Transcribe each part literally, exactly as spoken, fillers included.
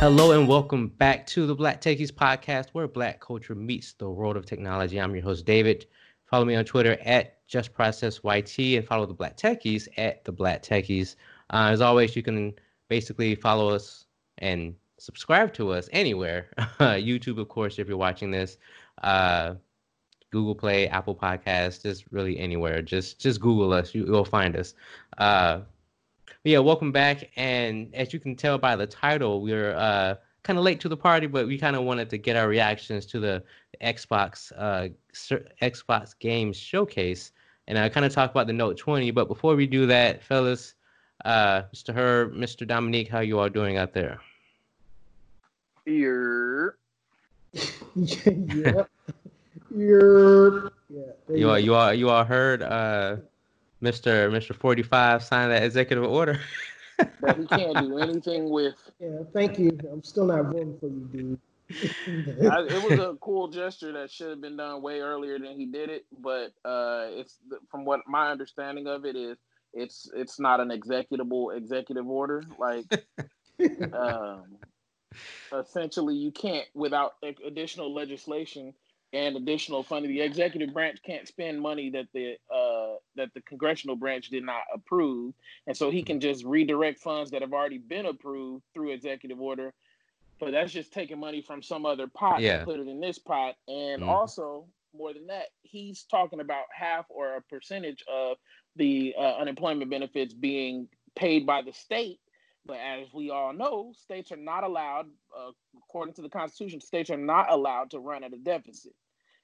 Hello and welcome back to the Black Techies Podcast, where Black culture meets the world of technology. I'm your host, David. Follow me on Twitter at JustProcessYT and follow the Black Techies at the Black Techies. Uh, as always, you can basically follow us and subscribe to us anywhere. YouTube, of course, if you're watching this. Uh, Google Play, Apple Podcasts, just really anywhere. Just just Google us. You, you'll find us. Uh, But yeah, welcome back, and as you can tell by the title, we're uh, kind of late to the party, but we kind of wanted to get our reactions to the Xbox uh, Xbox Games Showcase, and I kind of talk about the Note twenty, but before we do that, fellas, uh, Mister Herb, Mister Dominique, how you all doing out there? Here. yeah. Here. Yeah, you all, you all, you all heard... Uh, Mister Mister forty-five signed that executive order. But we can't do anything with. Yeah, thank you. I'm still not voting for you, dude. I, it was a cool gesture that should have been done way earlier than he did it. But uh, it's from what my understanding of it is, it's it's not an executable executive order. Like, um, essentially, you can't without additional legislation. And additional funding. The executive branch can't spend money that the uh, that the congressional branch did not approve, and so he can just redirect funds that have already been approved through executive order. But that's just taking money from some other pot yeah. and put it in this pot. And mm. also, more than that, he's talking about half or a percentage of the uh, unemployment benefits being paid by the state. But as we all know, states are not allowed, uh, according to the Constitution, states are not allowed to run at a deficit.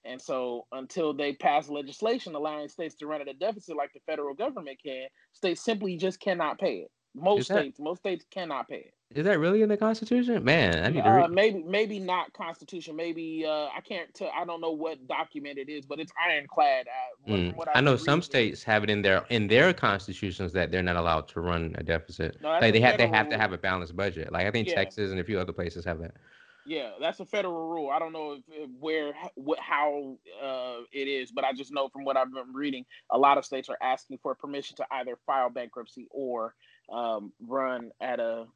And so until they pass legislation allowing states to run at a deficit like the federal government can, states simply just cannot pay it. Most that, states, most states cannot pay it. Is that really in the Constitution? Man, I need to read. Uh, maybe, maybe not Constitution. Maybe uh, I can't tell. I don't know what document it is, but it's ironclad. I, mm. what I, I know some states have it in their in their constitutions that they're not allowed to run a deficit. No, like they have they have rule. to have a balanced budget. Like I think yeah. Texas and a few other places have that. Yeah, that's a federal rule. I don't know if, if where what how uh, it is, but I just know from what I've been reading, a lot of states are asking for permission to either file bankruptcy or um, run at a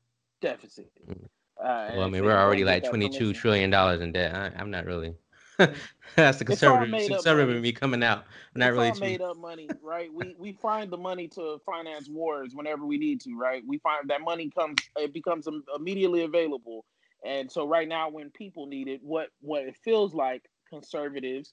deficit. Uh, well, I mean, we're already like twenty-two trillion dollars in debt. I, I'm not really. That's the conservative, conservative in me coming out. I'm not really all made up money, right? we we find the money to finance wars whenever we need to, right? We find that money comes, it becomes immediately available. And so right now, when people need it, what, what it feels like conservatives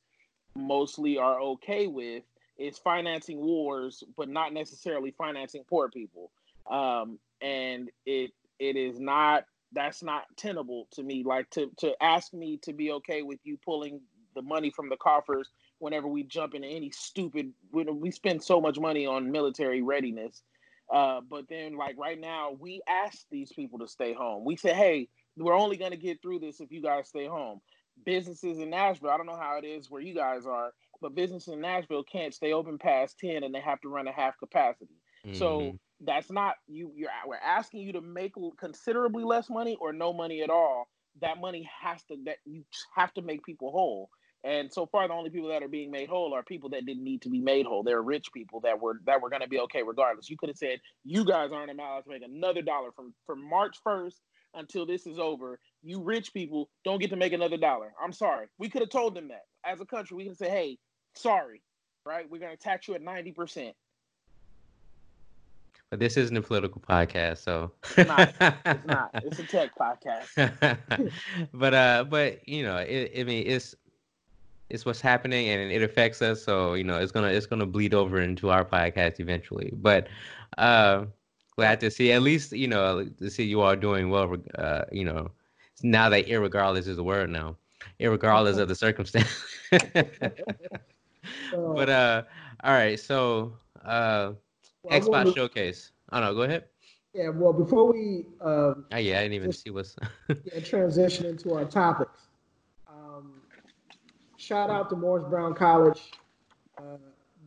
mostly are okay with is financing wars, but not necessarily financing poor people. Um, and it it is not, that's not tenable to me. Like to, to ask me to be okay with you pulling the money from the coffers whenever we jump into any stupid, when we spend so much money on military readiness. Uh, but then like right now, we ask these people to stay home. We say, hey, we're only going to get through this if you guys stay home. Businesses in Nashville, I don't know how it is where you guys are, but businesses in Nashville can't stay open past ten and they have to run at half capacity. Mm-hmm. So that's not, you. You're, we're asking you to make considerably less money or no money at all. That money has to, that you have to make people whole. And so far, the only people that are being made whole are people that didn't need to be made whole. They're rich people that were that were going to be okay regardless. You could have said, you guys aren't allowed to make another dollar from, from March first until this is over. You rich people don't get to make another dollar. I'm sorry. We could have told them that. As a country, we can say, hey, sorry, right? We're going to tax you at ninety percent. But this isn't a political podcast, so it's not. It's not. It's a tech podcast. but uh, but you know, it, I mean, it's it's what's happening, and it affects us. So you know, it's gonna it's gonna bleed over into our podcast eventually. But uh, glad to see at least you know to see you all doing well. Uh, you know, now that irregardless is a word now, irregardless of the circumstance. oh. But uh, all right, so uh. Well, Xbox to, Showcase. Oh, no, go ahead. Yeah, well, before we... Um, oh, yeah, I didn't even just, see what's... yeah, transition into our topics. Um, shout out to Morris Brown College. Uh,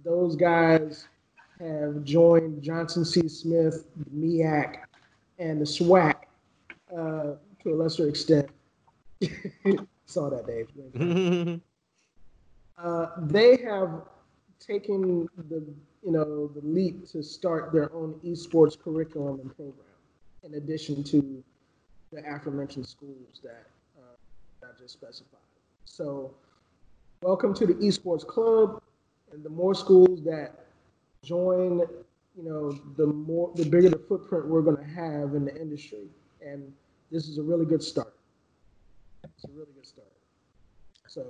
those guys have joined Johnson C. Smith, the MEAC, and the SWAC uh, to a lesser extent. Saw that, Dave. uh, they have taken the... you know, the leap to start their own esports curriculum and program in addition to the aforementioned schools that uh, I just specified. So welcome to the Esports Club, and the more schools that join, you know, the more, the bigger the footprint we're going to have in the industry. And this is a really good start. It's a really good start. So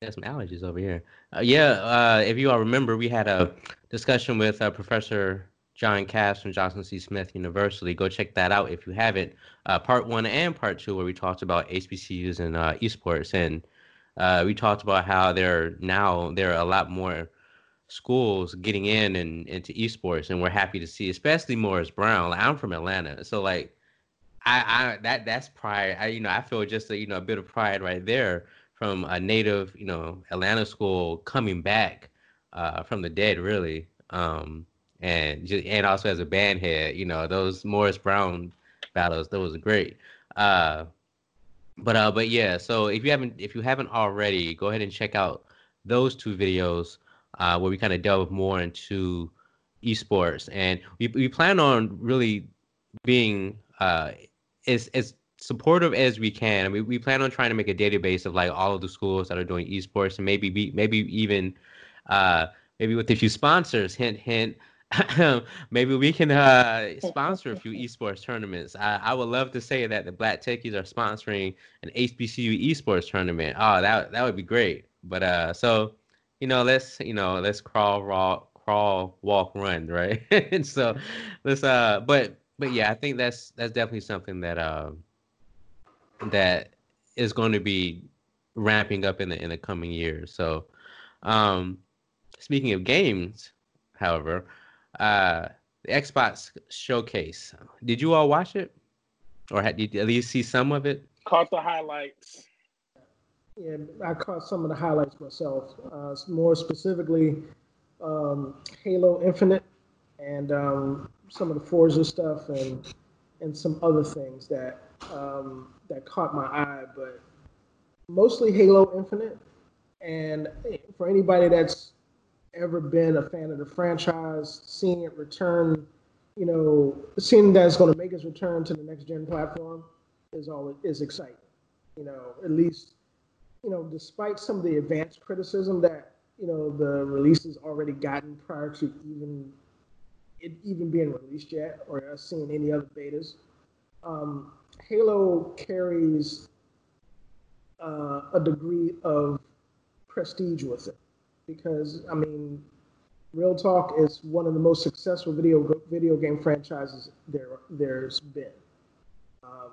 there's some allergies over here. Uh, yeah, uh, if you all remember, we had a discussion with uh, Professor John Kass from Johnson C. Smith University. Go check that out if you haven't. Uh, part one and part two, where we talked about H B C Us and uh, esports, and uh, we talked about how there now there are a lot more schools getting in and into esports, and we're happy to see, especially Morris Brown. Like, I'm from Atlanta, so like I, I that that's pride. I, you know, I feel just a, you know a bit of pride right there from a native, you know, Atlanta school coming back uh, from the dead, really, um, and just, and also as a band head, you know, those Morris Brown battles, those were great. Uh, but uh, but yeah, so if you haven't if you haven't already, go ahead and check out those two videos. Uh, where we kind of delve more into esports, and we we plan on really being uh, as as supportive as we can. I mean, we plan on trying to make a database of like all of the schools that are doing esports, and maybe be, maybe even uh, maybe with a few sponsors. Hint, hint. Maybe we can uh, sponsor a few esports tournaments. I, I would love to say that the Black Techies are sponsoring an H B C U esports tournament. Oh, that that would be great. But uh, so. You know, let's you know, let's crawl, walk, crawl, walk, run, right? And so, let's. Uh, but but yeah, I think that's that's definitely something that uh, that is going to be ramping up in the in the coming years. So, um, speaking of games, however, uh, the Xbox Showcase. Did you all watch it, or had, did you at least see some of it? Caught the highlights. Yeah, I caught some of the highlights myself. Uh, more specifically, um, Halo Infinite and um, some of the Forza stuff, and and some other things that um, that caught my eye. But mostly Halo Infinite. And for anybody that's ever been a fan of the franchise, seeing it return, you know, seeing that it's going to make its return to the next gen platform is always is exciting. You know, at least. You know, despite some of the advanced criticism that, you know, the release has already gotten prior to even it even being released yet, or us seeing any other betas, um, Halo carries uh, a degree of prestige with it. Because, I mean, real talk, it's one of the most successful video video game franchises there there's been. Um,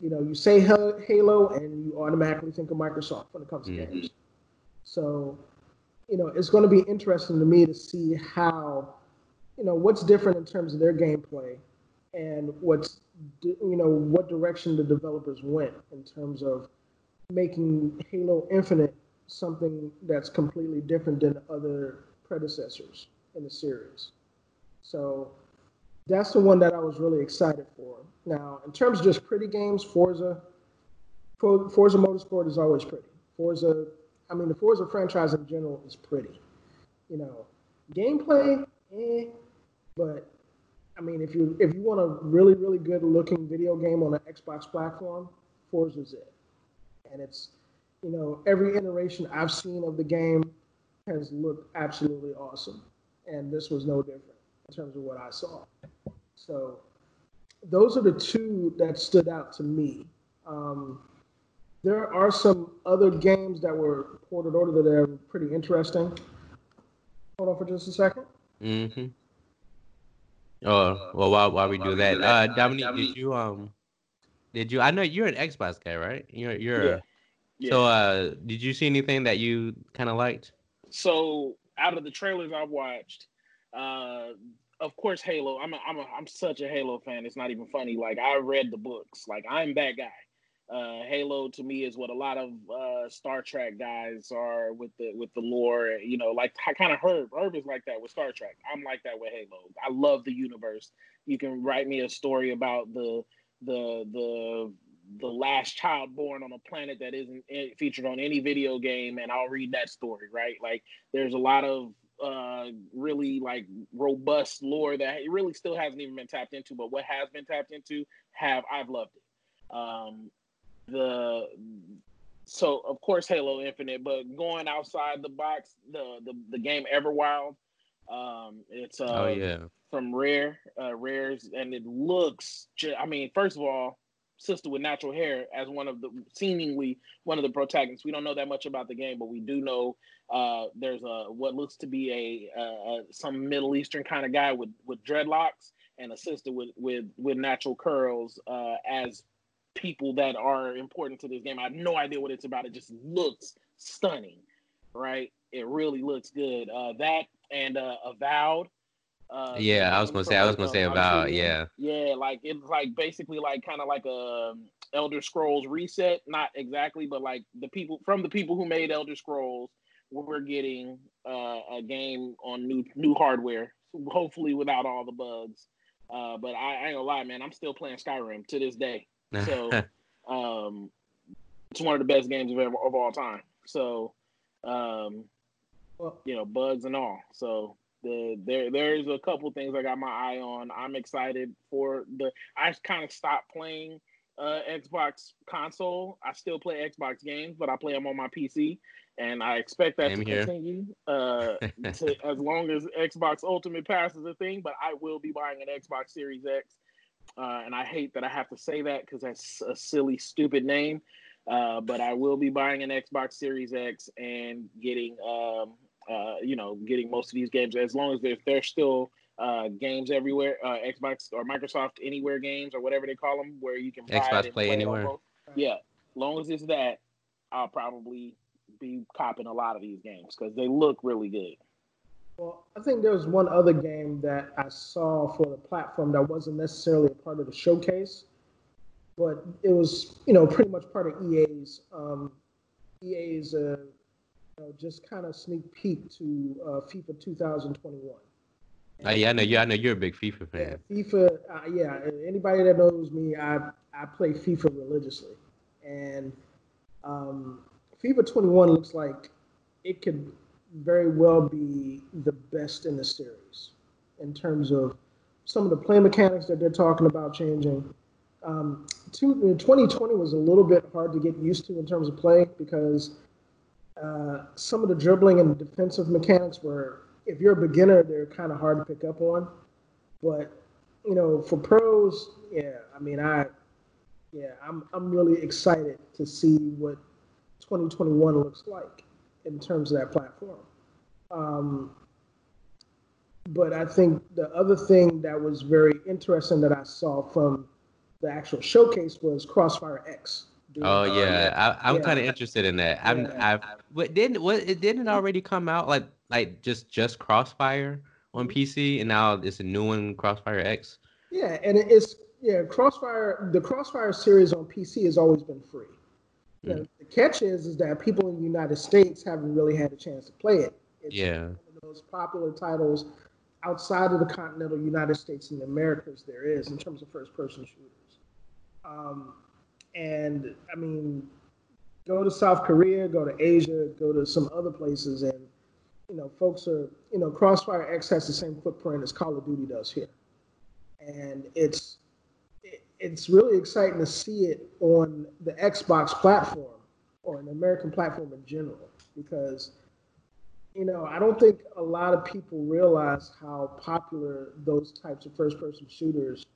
You know, you say Halo, and you automatically think of Microsoft when it comes to mm-hmm. games. So, you know, it's going to be interesting to me to see how, you know, what's different in terms of their gameplay, and what's, you know, what direction the developers went in terms of making Halo Infinite something that's completely different than other predecessors in the series. So that's the one that I was really excited for. Now, in terms of just pretty games, Forza, Forza Motorsport is always pretty. Forza, I mean, the Forza franchise in general is pretty. You know, gameplay, eh, but I mean, if you if you want a really really good looking video game on an Xbox platform, Forza's it. And it's, you know, every iteration I've seen of the game has looked absolutely awesome, and this was no different in terms of what I saw. So those are the two that stood out to me. Um, there are some other games that were ported over that are pretty interesting. Hold on for just a second. Mm-hmm. Oh, well, while while we do that, uh, Dominique, did you um, did you? I know you're an Xbox guy, right? You're you're. Yeah. Yeah. So, uh, did you see anything that you kind of liked? So, out of the trailers I've watched, uh. Of course, Halo. I'm a, I'm a, I'm such a Halo fan. It's not even funny. Like, I read the books. Like, I'm that guy. Uh, Halo to me is what a lot of uh, Star Trek guys are with the with the lore. You know, like kind of Herb. Herb is like that with Star Trek. I'm like that with Halo. I love the universe. You can write me a story about the the the the last child born on a planet that isn't featured on any video game, and I'll read that story. Right? Like, there's a lot of uh really like robust lore that it really still hasn't even been tapped into, but what has been tapped into have I've loved it. Um, the so of course Halo Infinite, but going outside the box, the the, the game Everwild. Um, it's uh, oh, yeah. from Rare, uh, Rare's, and it looks. I mean, first of all, sister with natural hair as one of the seemingly one of the protagonists. We don't know that much about the game, but we do know uh, there's a what looks to be a, a, a some Middle Eastern kind of guy with with dreadlocks and a sister with with with natural curls uh, as people that are important to this game. I have no idea what it's about. It just looks stunning, right? It really looks good. Uh, that and uh, Avowed. Uh, yeah, I was gonna say. I was gonna say about yeah. Yeah, like it's like basically like kind of like a Elder Scrolls reset. Not exactly, but like the people from the people who made Elder Scrolls, we're getting uh, a game on new new hardware, hopefully without all the bugs. Uh, but I, I ain't gonna lie, man, I'm still playing Skyrim to this day. So um, it's one of the best games of ever, of all time. So um, you know, bugs and all. So. The, there, there's a couple things I got my eye on. I'm excited for the. I kind of stopped playing uh, Xbox console. I still play Xbox games, but I play them on my P C, and I expect that I'm to here. continue uh, to, as long as Xbox Ultimate Pass is a thing. But I will be buying an Xbox Series X, uh, and I hate that I have to say that because that's a silly, stupid name. Uh, but I will be buying an Xbox Series X and getting. Um, Uh, you know, getting most of these games as long as they're, they're still uh, games everywhere, uh, Xbox or Microsoft Anywhere games or whatever they call them, where you can buy Xbox it Play Anywhere. Almost. Yeah, as long as it's that, I'll probably be copping a lot of these games because they look really good. Well, I think there was one other game that I saw for the platform that wasn't necessarily a part of the showcase, but it was, you know, pretty much part of E A's um, E A's. Uh, You know, just kind of sneak peek to uh, FIFA two thousand twenty-one. Uh, yeah, I know. Yeah, I know you're a big FIFA fan. Yeah, FIFA. Uh, yeah, anybody that knows me, I I play FIFA religiously, and um, FIFA twenty-one looks like it could very well be the best in the series in terms of some of the play mechanics that they're talking about changing. Um, two, twenty twenty was a little bit hard to get used to in terms of play because. Uh, some of the dribbling and defensive mechanics were, if you're a beginner, they're kind of hard to pick up on. But you know, for pros, yeah, I mean, I, yeah, I'm I'm really excited to see what twenty twenty-one looks like in terms of that platform. Um, but I think the other thing that was very interesting that I saw from the actual showcase was Crossfire X. Dude. Oh yeah, um, I, I'm yeah. kind of interested in that. I'm, yeah. I, what didn't, what it didn't already come out like, like just, just Crossfire on P C, and now it's a new one, Crossfire X. Yeah, and it's yeah, Crossfire. The Crossfire series on P C has always been free. Mm. The, the catch is, is that people in the United States haven't really had a chance to play it. It's yeah, one of the most popular titles outside of the continental United States and the Americas there is in terms of first-person shooters. Um. And, I mean, go to South Korea, go to Asia, go to some other places, and, you know, folks are, you know, Crossfire X has the same footprint as Call of Duty does here. And it's it, it's really exciting to see it on the Xbox platform or an American platform in general because, you know, I don't think a lot of people realize how popular those types of first-person shooters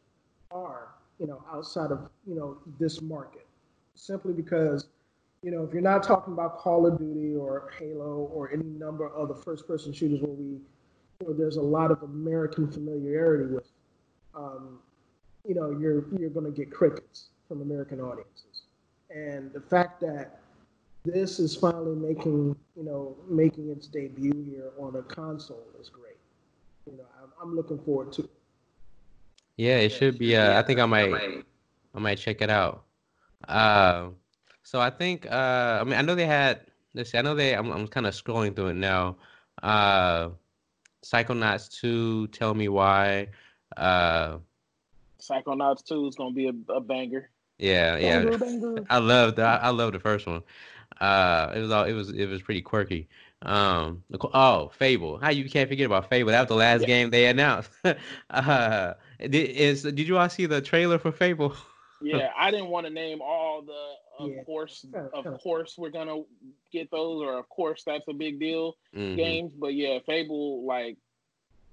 are. You know, outside of, you know, this market, simply because, you know, if you're not talking about Call of Duty or Halo or any number of the first-person shooters where we, you know, there's a lot of American familiarity with, um, you know, you're you're going to get crickets from American audiences, and the fact that this is finally making, you know, making its debut here on a console is great. You know, I'm, I'm looking forward to it. Yeah, it should be. Uh, I think I might, I might check it out. Uh, so I think, uh, I mean, I know they had. Let's see, I know they. I'm, I'm kind of scrolling through it now. Uh, Psychonauts two, Tell Me Why. Uh, Psychonauts two is gonna be a, a banger. Yeah, yeah. Banger, banger. I love the. I love the first one. Uh, it was all. It was. It was pretty quirky. Um. Oh, Fable. How you can't forget about Fable? That was the last yeah. game they announced. uh, did, is did you all see the trailer for Fable? Yeah, I didn't want to name all the, of yeah. course, of course we're going to get those, or of course that's a big deal mm-hmm. games. But yeah, Fable, like,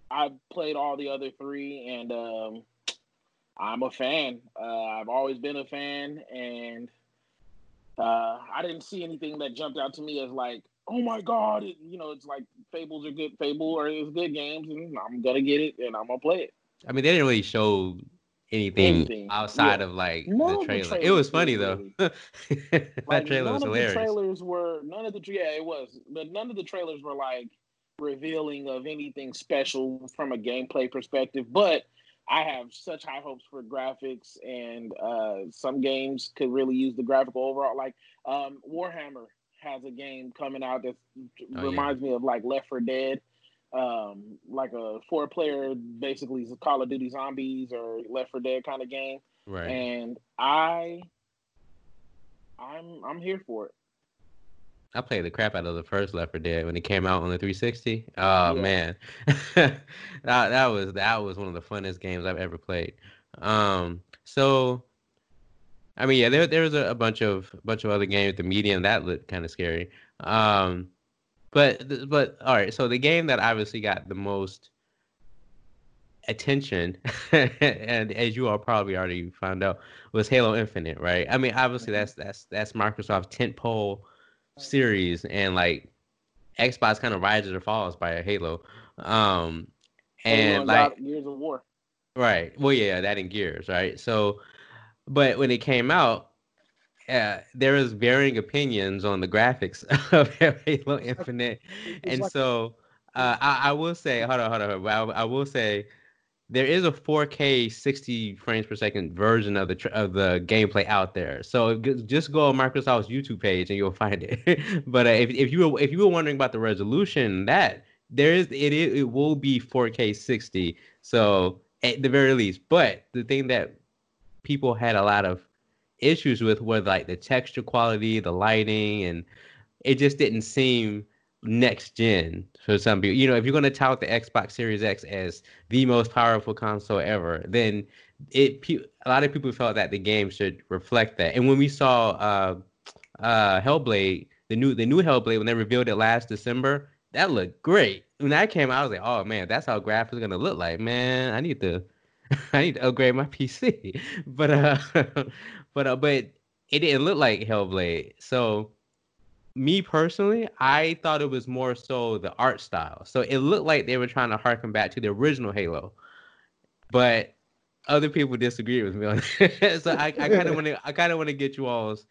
I played all the other three, and um, I'm a fan. Uh, I've always been a fan, and uh, I didn't see anything that jumped out to me as like, oh my God, it, you know, it's like Fables are good, Fable or it's good games, and I'm going to get it, and I'm going to play it. I mean, they didn't really show anything, anything. outside yeah. of like none the trailer. It was funny though. Like, that trailer was hilarious. None of the trailers were, none of the, yeah, it was, but none of the trailers were like revealing of anything special from a gameplay perspective. But I have such high hopes for graphics, and uh, some games could really use the graphical overall. Like um, Warhammer has a game coming out that oh, reminds yeah. me of like Left four Dead. Um, like a four-player, basically Call of Duty Zombies or Left four Dead kind of game, right? And I, I'm, I'm here for it. I played the crap out of the first Left four Dead when it came out on the three sixty. Oh yeah. man, that that was that was one of the funnest games I've ever played. Um, so, I mean, yeah, there there was a, a bunch of a bunch of other games. The Medium, that looked kind of scary. Um. But, but all right, so the game that obviously got the most attention, and as you all probably already found out, was Halo Infinite, right? I mean, obviously, that's that's that's Microsoft's tentpole series, and, like, Xbox kind of rises or falls by Halo. Um, and, like... Gears of War. Right. Well, yeah, that and Gears, right? So, but when it came out, Uh, there is varying opinions on the graphics of Halo Infinite, and like, so uh, I, I will say, hold on, hold on, hold on I, I will say there is a four K sixty frames per second version of the of the gameplay out there. So just go on Microsoft's YouTube page and you'll find it. But uh, if if you were, if you were wondering about the resolution, that there is it it, it will be four K sixty. So at the very least, but the thing that people had a lot of issues with were like the texture quality, the lighting, and it just didn't seem next gen for some people. You know, if you're going to tout the Xbox Series X as the most powerful console ever, then it a lot of people felt that the game should reflect that. And when we saw uh, uh, Hellblade, the new the new Hellblade, when they revealed it last December, that looked great. When that came out, I was like, oh man, that's how graphics are going to look like. Man, I need to I need to upgrade my P C. But uh, but uh, but it didn't look like Hellblade. So me personally, I thought it was more so the art style. So it looked like they were trying to harken back to the original Halo. But other people disagreed with me on that. So I kind of want to I kind of want to get you all's.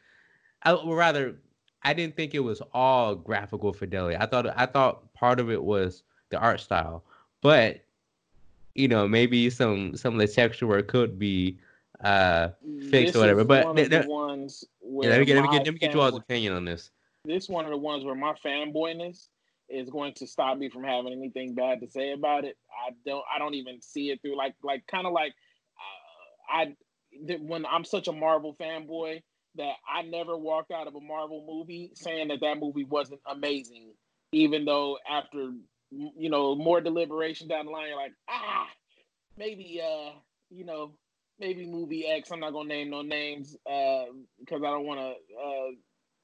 I, or rather, I didn't think it was all graphical fidelity. I thought I thought part of it was the art style, but you know, maybe some, some of the texture work could be uh, fixed this or whatever. But one th- th- of the ones where yeah, let me get, let me get, let me get fanboy- you all's opinion on this. This one of the ones where my fanboyness is going to stop me from having anything bad to say about it. I don't. I don't even see it through. Like, like kind of like uh, I when I'm such a Marvel fanboy that I never walked out of a Marvel movie saying that that movie wasn't amazing, even though after, you know, more deliberation down the line, you're like, ah, maybe, uh, you know, maybe movie X, I'm not going to name no names because uh, I don't want to uh,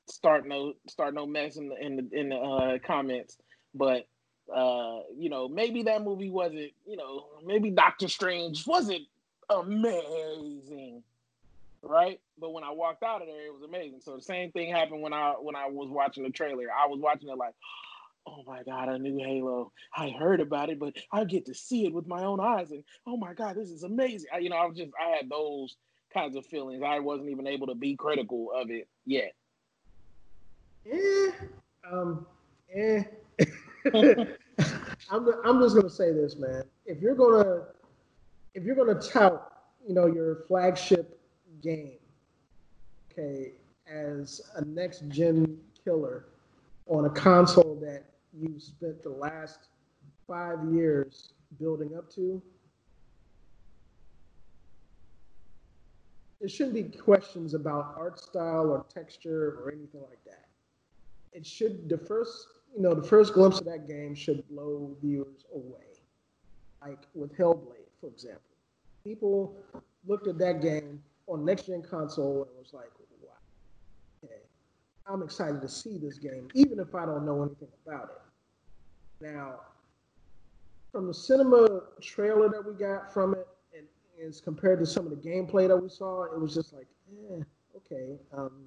start no start no mess in the, in the, in the uh, comments. But, uh, you know, maybe that movie wasn't, you know, maybe Doctor Strange wasn't amazing, right? But when I walked out of there, it was amazing. So the same thing happened when I when I was watching the trailer. I was watching it like, oh my God, a new Halo. I heard about it, but I get to see it with my own eyes. And oh my God, this is amazing. I, you know, I was just, I had those kinds of feelings. I wasn't even able to be critical of it yet. Yeah. Um, eh. I'm, I'm just going to say this, man. If you're going to, if you're going to tout, you know, your flagship game, okay, as a next gen killer on a console that you spent the last five years building up to, there shouldn't be questions about art style or texture or anything like that. It should, the first, you know, the first glimpse of that game should blow viewers away. Like with Hellblade, for example. People looked at that game, on next gen console, and was like, wow, okay, I'm excited to see this game, even if I don't know anything about it. Now, from the cinema trailer that we got from it, and as compared to some of the gameplay that we saw, it was just like, eh, okay. Um,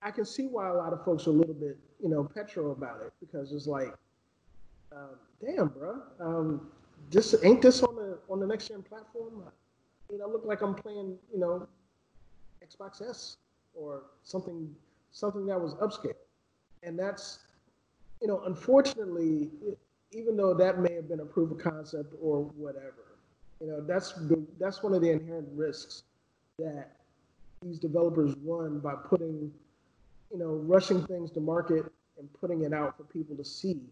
I can see why a lot of folks are a little bit, you know, petro about it, because it's like, um, damn, bro, um, this ain't this on the on the next gen platform. I mean, I look like I'm playing, you know, Xbox S or something, something that was upscale, and that's, you know, unfortunately. It, even though that may have been a proof of concept or whatever, you know, that's the, that's one of the inherent risks that these developers run by putting, you know, rushing things to market and putting it out for people to see,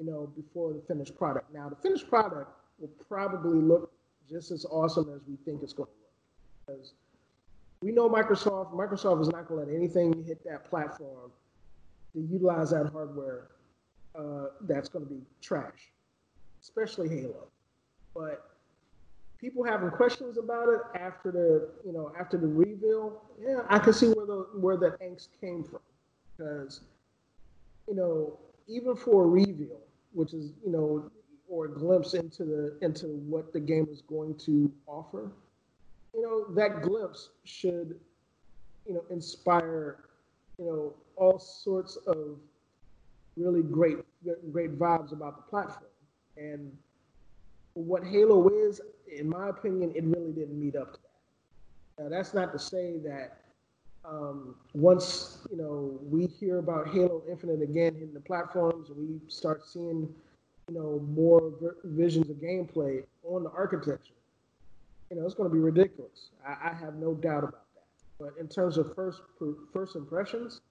you know, before the finished product. Now, the finished product will probably look just as awesome as we think it's going to look, because we know Microsoft, Microsoft is not going to let anything hit that platform to utilize that hardware. Uh, that's going to be trash, especially Halo. But people having questions about it after the, you know, after the reveal, yeah, I can see where the where the angst came from, because, you know, even for a reveal, which is, you know, or a glimpse into the into what the game is going to offer, you know, that glimpse should, you know, inspire, you know, all sorts of really great, great vibes about the platform. And what Halo is, in my opinion, it really didn't meet up to that. Now, that's not to say that um, once, you know, we hear about Halo Infinite again hitting the platforms, and we start seeing, you know, more visions of gameplay on the architecture, you know, it's going to be ridiculous. I, I have no doubt about that. But in terms of first first impressions,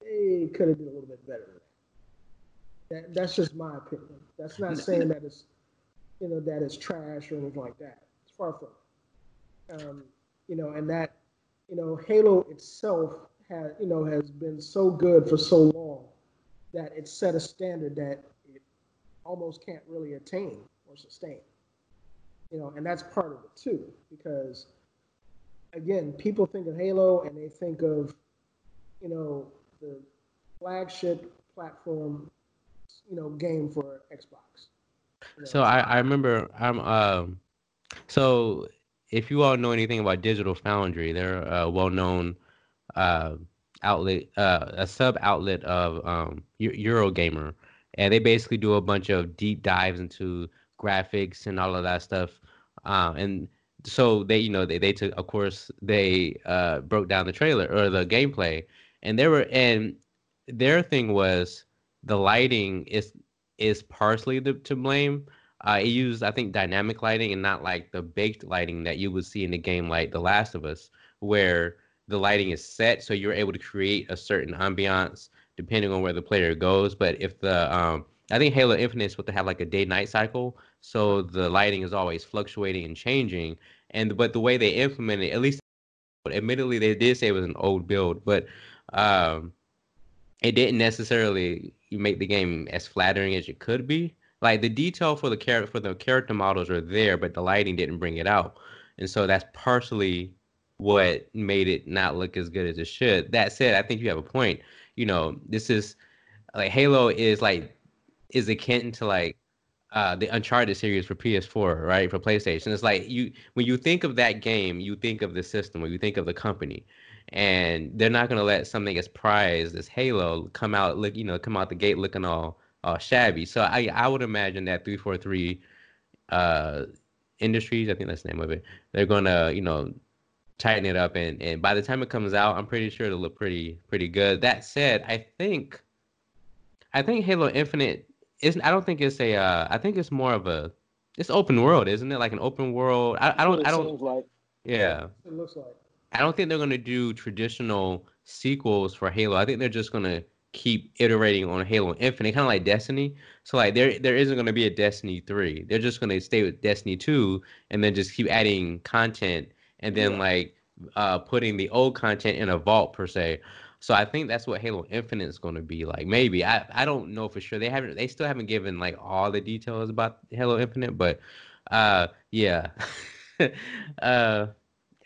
they could have done a little bit better. That, that's just my opinion. That's not saying that it's, you know, that it's trash or anything like that. It's far from it. Um, you know, and that, you know, Halo itself has, you know, has been so good for so long that it set a standard that it almost can't really attain or sustain. You know, and that's part of it too, because again, people think of Halo and they think of, you know, the flagship platform, you know, game for Xbox. You know? So I, I remember I'm um so if you all know anything about Digital Foundry, they're a well-known uh outlet, uh a sub outlet of um Eurogamer, and they basically do a bunch of deep dives into graphics and all of that stuff. Um and so they, you know, they they took, of course, they uh broke down the trailer or the gameplay. And there were, and their thing was the lighting is is partially the, to blame. Uh, it used, I think, dynamic lighting and not like the baked lighting that you would see in a game like The Last of Us, where the lighting is set, so you're able to create a certain ambiance depending on where the player goes. But if the, um, I think Halo Infinite is supposed to have like a day-night cycle, so the lighting is always fluctuating and changing. And but the way they implemented, at least, admittedly, they did say it was an old build, but Um, it didn't necessarily make the game as flattering as it could be. Like the detail for the character for the character models are there, but the lighting didn't bring it out, and so that's partially what made it not look as good as it should. That said, I think you have a point. You know, this is like Halo is like is akin to like uh, the Uncharted series for P S four, right? For PlayStation, it's like you when you think of that game, you think of the system, or you think of the company. And they're not going to let something as prized as Halo come out, look, you know, come out the gate looking all, all shabby. So I, I would imagine that three forty-three uh, Industries, I think that's the name of it, they're going to, you know, tighten it up. And, and by the time it comes out, I'm pretty sure it'll look pretty, pretty good. That said, I think, I think Halo Infinite isn't, I don't think it's a, uh, I think it's more of a, it's open world, isn't it? Like an open world. I, I don't, I don't, like, yeah. It looks like. I don't think they're going to do traditional sequels for Halo. I think they're just going to keep iterating on Halo Infinite, kind of like Destiny. So, like, there there isn't going to be a Destiny three. They're just going to stay with Destiny two and then just keep adding content and then, yeah. like, uh, putting the old content in a vault, per se. So, I think that's what Halo Infinite is going to be like. Maybe. I, I don't know for sure. They haven't. They still haven't given, like, all the details about Halo Infinite. But, uh, yeah. uh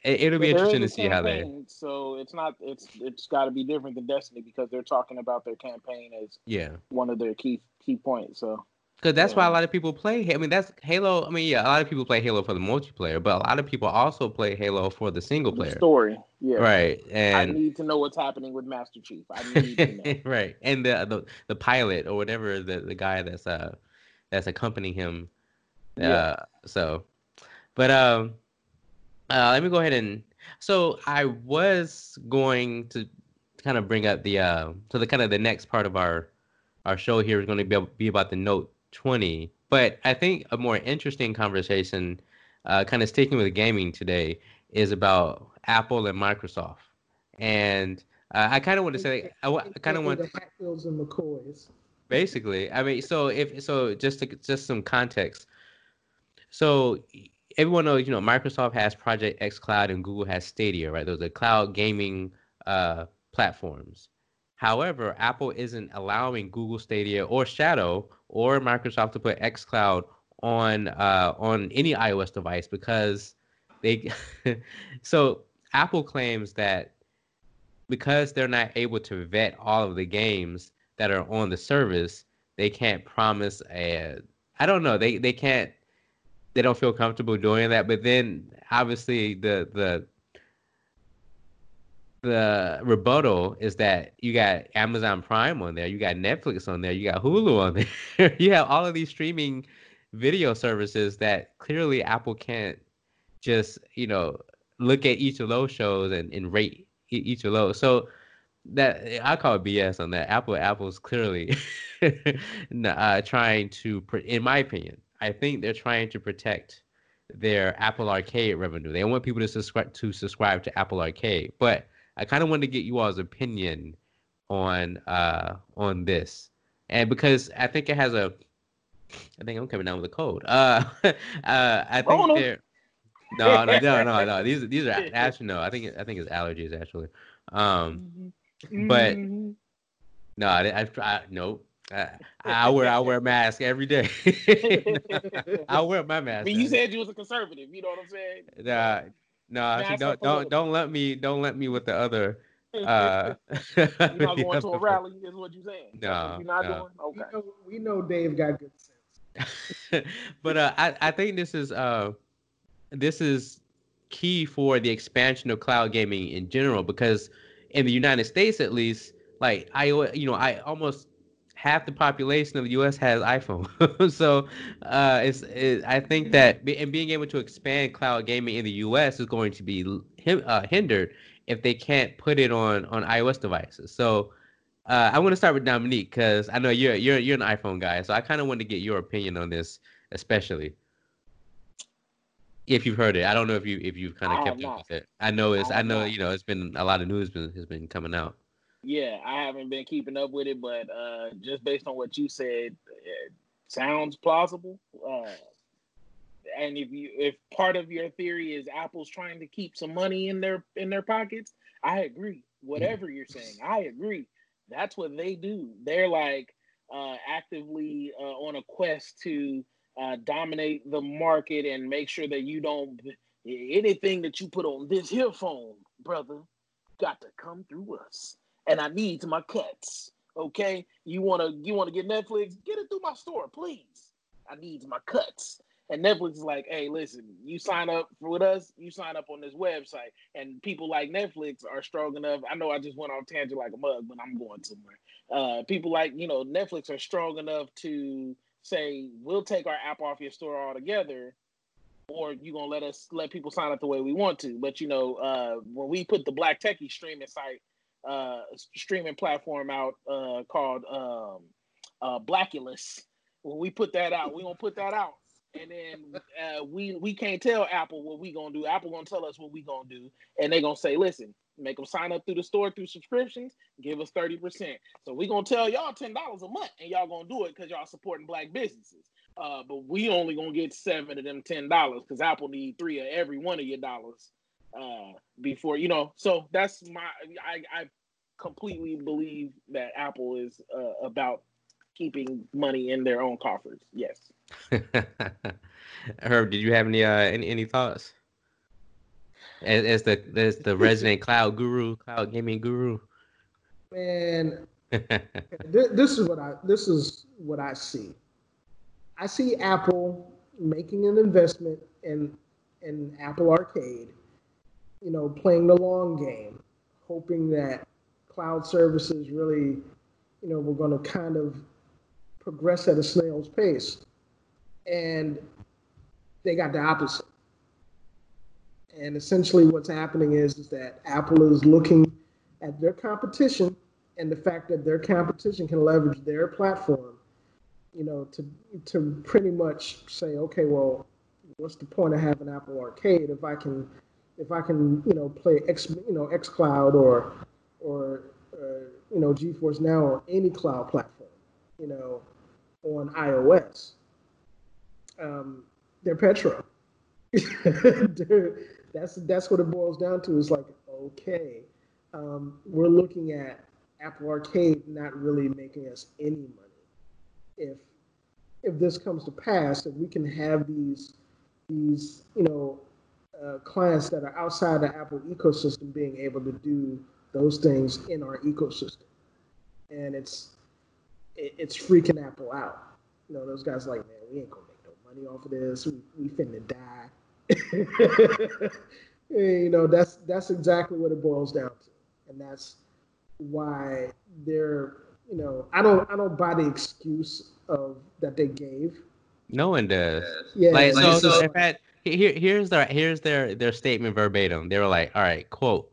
It, it'll be interesting to see campaign, how they. So it's not. It's it's got to be different than Destiny because they're talking about their campaign as yeah one of their key key points. So. Because that's yeah. why a lot of people play. I mean, that's Halo. I mean, yeah, a lot of people play Halo for the multiplayer, but a lot of people also play Halo for the single player. The story, yeah. Right. And I need to know what's happening with Master Chief. I need to know. Right. And the, the the pilot or whatever, the, the guy that's uh that's accompanying him. Yeah. Uh, so, but um, uh, let me go ahead and so I was going to kind of bring up the uh, so the kind of the next part of our our show here is going to be be about the Note twenty, but I think a more interesting conversation, uh, kind of sticking with gaming today, is about Apple and Microsoft. And uh, I kind of want to say, I, I kind of want the Hatfields and McCoys. Basically, I mean, so if so, just to, just some context. So everyone knows, you know, Microsoft has Project xCloud and Google has Stadia, right? Those are cloud gaming uh, platforms. However, Apple isn't allowing Google Stadia or Shadow or Microsoft to put xCloud on uh, on any iOS device because they. So Apple claims that because they're not able to vet all of the games that are on the service, they can't promise a. I don't know. They they can't. They don't feel comfortable doing that. But then obviously the the. The rebuttal is that you got Amazon Prime on there, you got Netflix on there, you got Hulu on there. You have all of these streaming video services that clearly Apple can't just, you know, look at each of those shows and, and rate each of those. So that I call it B S on that. Apple Apple's clearly uh, trying to, in my opinion, I think they're trying to protect their Apple Arcade revenue. They don't want people to subscribe to subscribe to Apple Arcade, but I kind of wanted to get you all's opinion on uh, on this, and because I think it has a, I think I'm coming down with a cold. Uh, uh, I think oh, they're no, no, no, no, no. These these are actually no. I think I think it's allergies actually. Um, mm-hmm. But no, I, I, I nope. Uh, I wear I wear a mask every day. I wear my mask. But you said you was a conservative. You know what I'm saying? Nah. No, actually, don't don't don't let me don't let me with the other. Uh, you're not going to a rally, is what you're saying? No, you're not no. doing. Okay, we know, we know Dave got good sense. But uh, I I think this is uh this is key for the expansion of cloud gaming in general because in the United States at least, like I you know I almost half the population of the U S has iPhone. So uh, it's it, I think that be, and being able to expand cloud gaming in the U S is going to be uh, hindered if they can't put it on, on iOS devices. So uh, I want to start with Dominique because I know you're you're you're an iPhone guy. So I kind of wanted to get your opinion on this, especially if you've heard it. I don't know if you if you've kind of kept up with it. I know it's I, I know not. You know it's been a lot of news been, has been coming out. Yeah, I haven't been keeping up with it, but uh, just based on what you said, it sounds plausible. Uh, and if you, if part of your theory is Apple's trying to keep some money in their in their pockets, I agree. Whatever you're saying, I agree. That's what they do. They're like uh, actively uh, on a quest to uh, dominate the market and make sure that you don't anything that you put on this here phone, brother, got to come through us. And I need my cuts, okay? You wanna you wanna get Netflix? Get it through my store, please. I need my cuts. And Netflix is like, hey, listen, you sign up with us, you sign up on this website. And people like Netflix are strong enough. I know I just went off tangent like a mug, but I'm going somewhere. Uh, people like, you know, Netflix are strong enough to say, we'll take our app off your store altogether, or you gonna let us let people sign up the way we want to. But you know, uh, when we put the Black Techie streaming site. Uh, streaming platform out uh, called um, uh, Blackulous. When we put that out, we gonna put that out, and then uh, we we can't tell Apple what we gonna do. Apple gonna tell us what we gonna do, and they gonna say, listen, make them sign up through the store through subscriptions, give us thirty percent. So we gonna tell y'all ten dollars a month, and y'all gonna do it because y'all supporting black businesses. Uh, but we only gonna get seven of them ten dollars because Apple need three of every one of your dollars. Uh, before you know, so that's my. I, I completely believe that Apple is uh, about keeping money in their own coffers. Yes. Herb, did you have any uh, any, any thoughts? as, as the as the resident cloud guru, cloud gaming guru. Man, this is what I this is what I see. I see Apple making an investment in in Apple Arcade, you know, playing the long game, hoping that cloud services really, you know, we're going to kind of progress at a snail's pace. And they got the opposite. And essentially what's happening is, is that Apple is looking at their competition and the fact that their competition can leverage their platform, you know, to to pretty much say, okay, well, what's the point of having Apple Arcade if I can, if I can, you know, play X, you know, xCloud or, or, or you know, GeForce Now or any cloud platform, you know, on iOS. Um, they're Petro. that's that's what it boils down to. It's like, okay, um, we're looking at Apple Arcade not really making us any money. If if this comes to pass, if we can have these these you know uh, clients that are outside the Apple ecosystem being able to do those things in our ecosystem, and it's it, it's freaking Apple out. You know, those guys are like, man, we ain't gonna make no money off of this. We, we finna die. You know, that's that's exactly what it boils down to, and that's why they're. You know, I don't I don't buy the excuse of that they gave. No one does. Yeah. Like, like so, so in fact, here here's their here's their, their statement verbatim. They were like, all right, quote,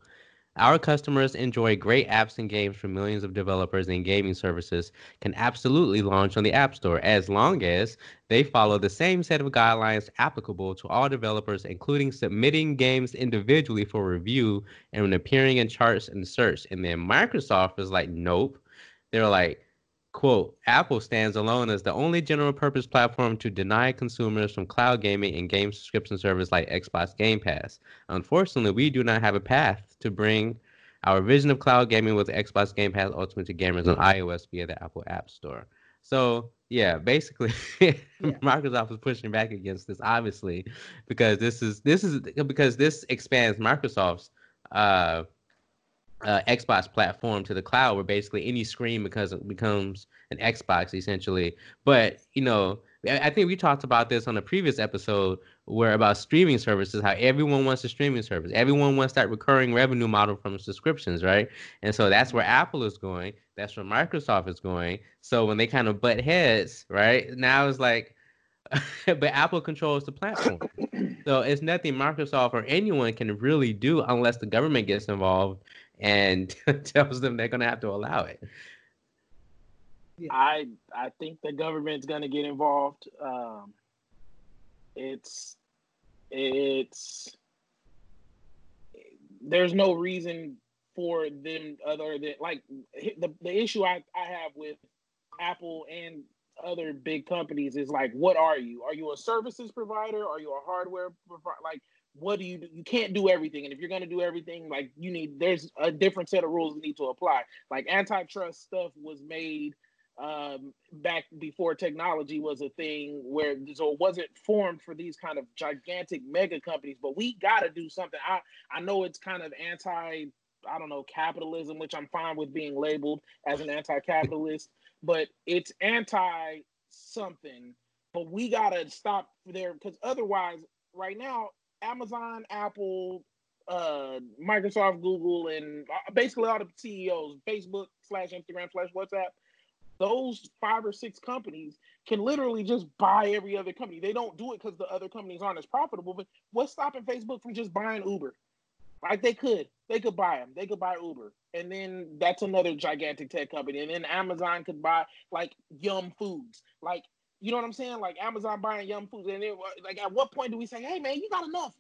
our customers enjoy great apps and games from millions of developers and gaming services can absolutely launch on the App Store as long as they follow the same set of guidelines applicable to all developers, including submitting games individually for review and appearing in charts and search. And then Microsoft is like, nope. They're like, quote, Apple stands alone as the only general purpose platform to deny consumers from cloud gaming and game subscription service like Xbox Game Pass. Unfortunately, we do not have a path to bring our vision of cloud gaming with Xbox Game Pass Ultimate to gamers on iOS via the Apple App Store. So, yeah, basically, yeah. Microsoft is pushing back against this, obviously, because this is this is because this expands Microsoft's uh Uh, Xbox platform to the cloud, where basically any screen because it becomes an Xbox essentially. But you know, I think we talked about this on a previous episode, where about streaming services, how everyone wants a streaming service, everyone wants that recurring revenue model from subscriptions, right? And so that's where Apple is going, that's where Microsoft is going. So when they kind of butt heads, right now it's like, but Apple controls the platform, so it's nothing Microsoft or anyone can really do unless the government gets involved and tells them they're going to have to allow it. I I think the government's going to get involved. Um, it's it's there's no reason for them other than like the the issue I, I have with Apple and other big companies is like, what are you? Are you a services provider? Are you a hardware provider? Like, what do you do? You can't do everything. And if you're going to do everything, like you need, there's a different set of rules that need to apply. Like antitrust stuff was made um, back before technology was a thing, where, so it wasn't formed for these kind of gigantic mega companies, but we got to do something. I, I know it's kind of anti, I don't know, capitalism, which I'm fine with being labeled as an anti-capitalist, but it's anti something, but we got to stop there, because otherwise right now, Amazon, Apple, uh, Microsoft, Google, and basically all the C E Os, Facebook slash Instagram slash WhatsApp, those five or six companies can literally just buy every other company. They don't do it because the other companies aren't as profitable, but what's stopping Facebook from just buying Uber? Like they could. They could buy them. They could buy Uber. And then that's another gigantic tech company. And then Amazon could buy like Yum Foods. Like, you know what I'm saying? Like Amazon buying Yum Foods, and it, like at what point do we say, "Hey, man, you got enough"?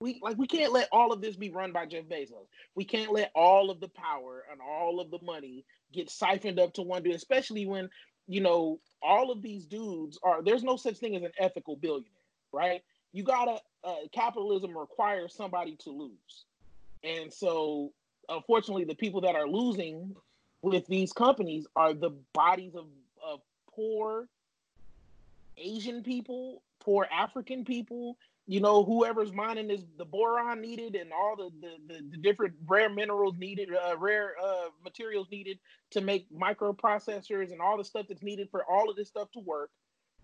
We like we can't let all of this be run by Jeff Bezos. We can't let all of the power and all of the money get siphoned up to one dude, especially when you know all of these dudes are. There's no such thing as an ethical billionaire, right? You gotta uh, capitalism requires somebody to lose, and so unfortunately, the people that are losing with these companies are the bodies of of poor Asian people, poor African people, you know, whoever's mining is the boron needed and all the, the, the, the different rare minerals needed, uh, rare uh, materials needed to make microprocessors and all the stuff that's needed for all of this stuff to work.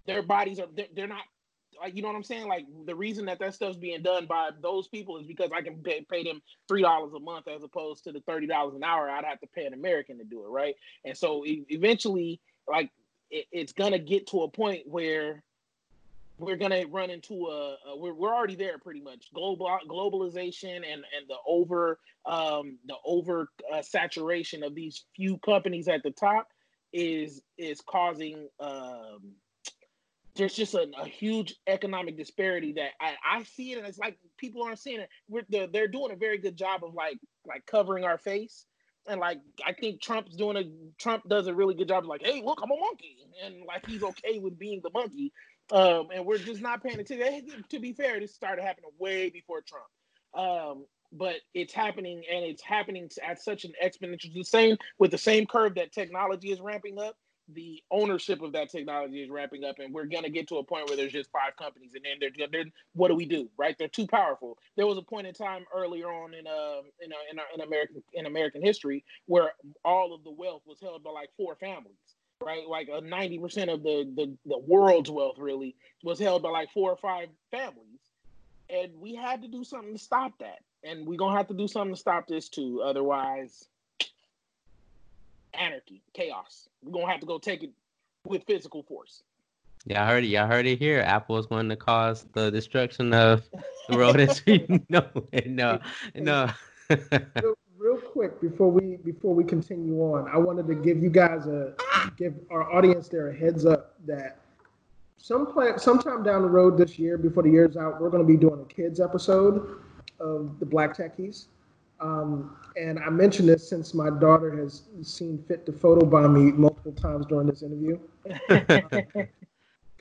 Their bodies are, they're not, like, you know what I'm saying? Like, the reason that that stuff's being done by those people is because I can pay, pay them three dollars a month as opposed to the thirty dollars an hour I'd have to pay an American to do it, right? And so e- eventually, like, it, it's going to get to a point where we're going to run into a, a we're, we're already there pretty much. Global globalization and, and the over, um, the over uh, saturation of these few companies at the top is, is causing, um, there's just a, a huge economic disparity that I, I see it, and it's like people aren't seeing it. We're, they're, they're doing a very good job of like like covering our face, and like I think Trump's doing a Trump does a really good job of like, hey, look, I'm a monkey, and like he's okay with being the monkey, um, and we're just not paying attention. To be fair, this started happening way before Trump, um, but it's happening, and it's happening at such an exponential. The same with the same curve that technology is ramping up. The ownership of that technology is wrapping up, and we're going to get to a point where there's just five companies, and then they're, they're what do we do, right? They're too powerful. There was a point in time earlier on in uh, in, uh, in, uh, in American in American history where all of the wealth was held by like four families, right? Like uh, ninety percent of the, the, the world's wealth really was held by like four or five families, and we had to do something to stop that, and we're going to have to do something to stop this too, otherwise... anarchy, chaos. We're gonna have to go take it with physical force. Yeah, I heard it. Y'all heard it here. Apple is going to cause the destruction of the world as we know it. No, no. real, real quick before we before we continue on, I wanted to give you guys a give our audience there a heads up that some plan, sometime down the road this year, before the year's out, we're going to be doing a kids episode of the Black Techies. Um, and I mention this since my daughter has seen fit to photobomb me multiple times during this interview. Come